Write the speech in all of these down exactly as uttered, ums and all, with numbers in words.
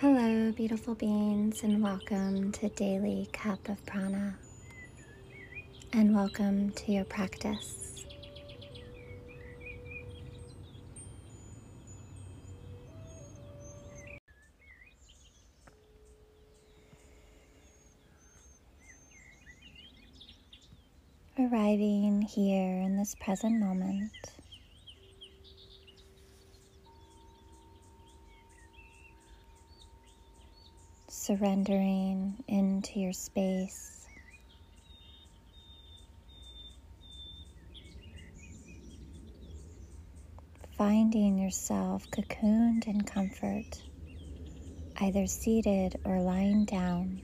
Hello, beautiful beings, and welcome to Daily Cup of Prana, and welcome to your practice. Arriving here in this present moment, surrendering into your space, finding yourself cocooned in comfort, either seated or lying down.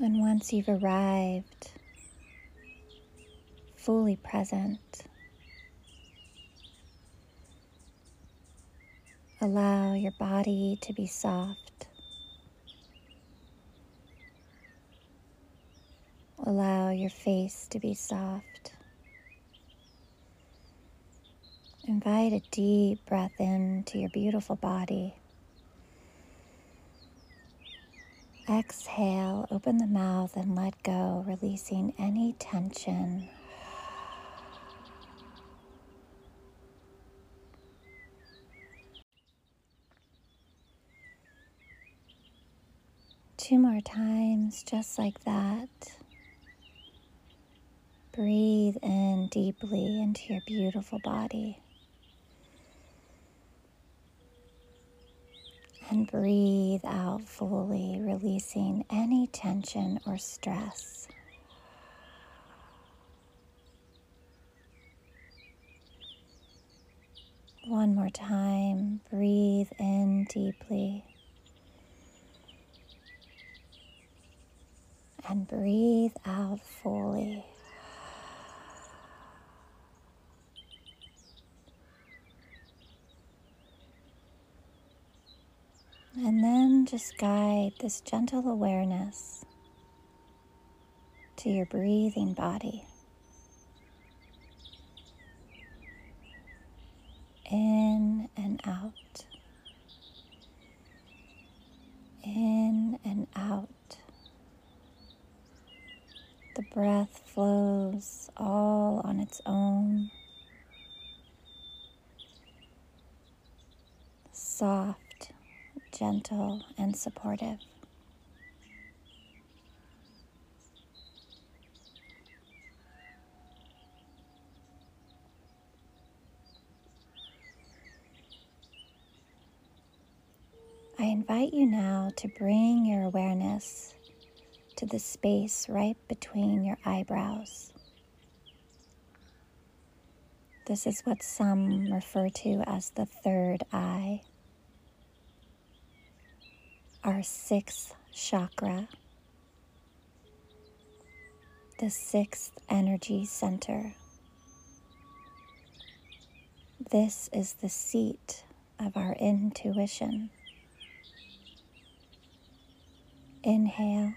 And once you've arrived, fully present, allow your body to be soft. Allow your face to be soft. Invite a deep breath into your beautiful body. Exhale, open the mouth and let go, releasing any tension. Two more times, just like that. Breathe in deeply into your beautiful body. And breathe out fully, releasing any tension or stress. One more time, breathe in deeply. And breathe out fully. And then just guide this gentle awareness to your breathing body. In and out. In and out. The breath flows all on its own, soft, gentle, and supportive. I invite you now to bring your awareness to the space right between your eyebrows. This is what some refer to as the third eye, our sixth chakra, the sixth energy center. This is the seat of our intuition. Inhale.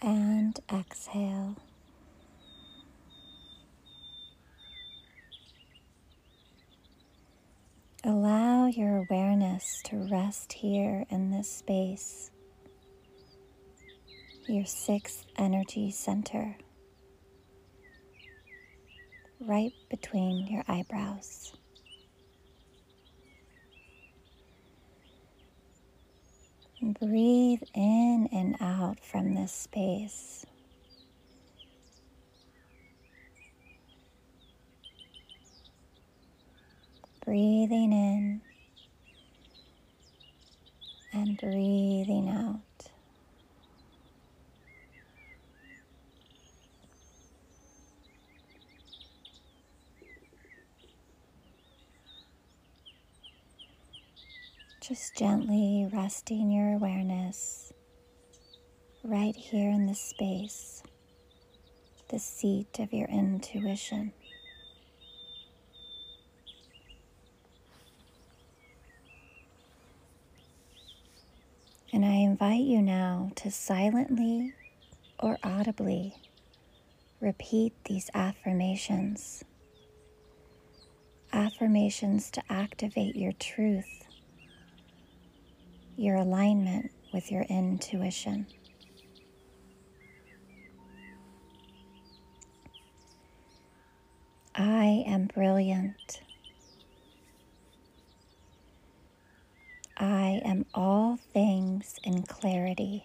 And exhale. Allow your awareness to rest here in this space, your sixth energy center, right between your eyebrows. Breathe in and out from this space. Breathing in and breathing out. Just gently resting your awareness right here in this space, the seat of your intuition. And I invite you now to silently or audibly repeat these affirmations. Affirmations to activate your truth, your alignment with your intuition. I am brilliant. I am all things in clarity.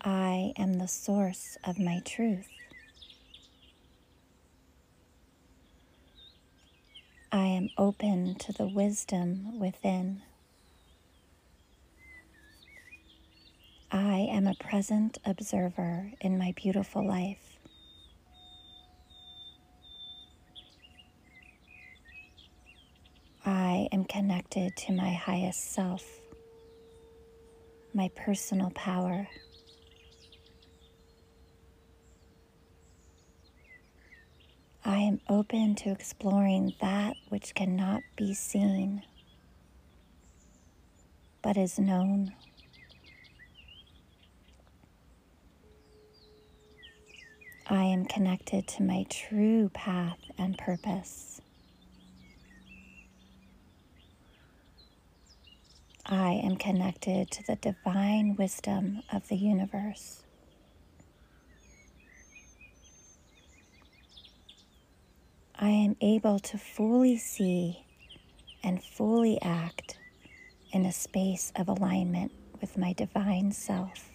I am the source of my truth. I am open to the wisdom within. I am a present observer in my beautiful life. I am connected to my highest self, my personal power. I am open to exploring that which cannot be seen, but is known. I am connected to my true path and purpose. I am connected to the divine wisdom of the universe. I am able to fully see and fully act in a space of alignment with my divine self.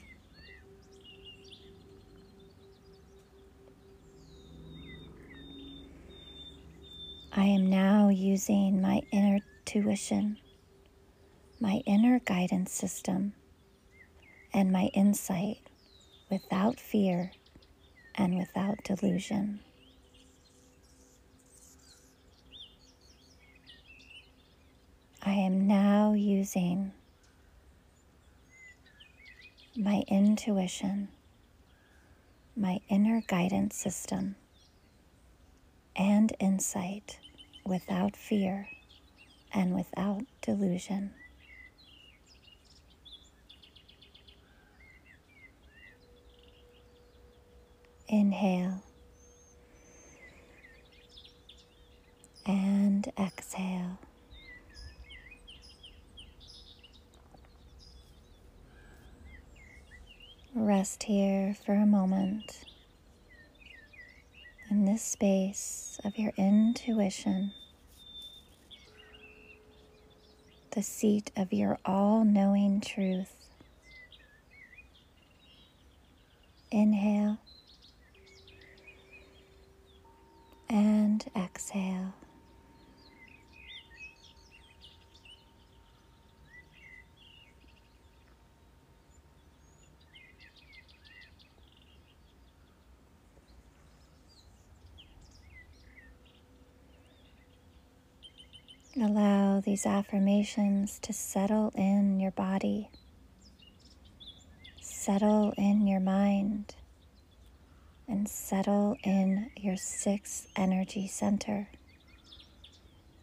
I am now using my inner tuition, my inner guidance system, and my insight without fear and without delusion. I am now using my intuition, my inner guidance system, and insight without fear and without delusion. Inhale and exhale. Rest here for a moment in this space of your intuition, the seat of your all-knowing truth. Inhale and exhale. Allow these affirmations to settle in your body, settle in your mind, and settle in your sixth energy center,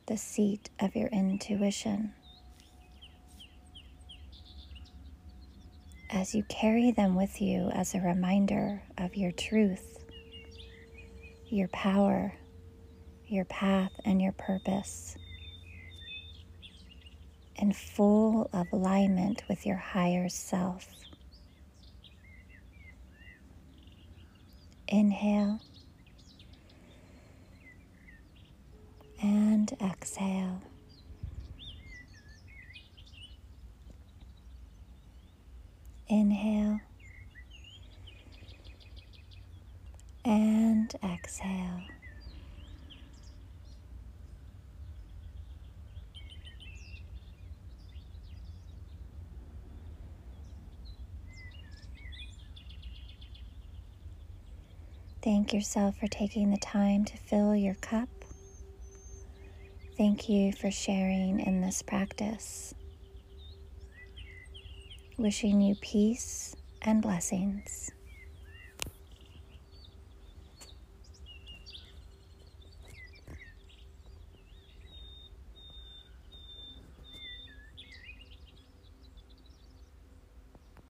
the seat of your intuition. As you carry them with you as a reminder of your truth, your power, your path, and your purpose, and full of alignment with your higher self. Inhale and exhale. Inhale and exhale. Thank yourself for taking the time to fill your cup. Thank you for sharing in this practice. Wishing you peace and blessings.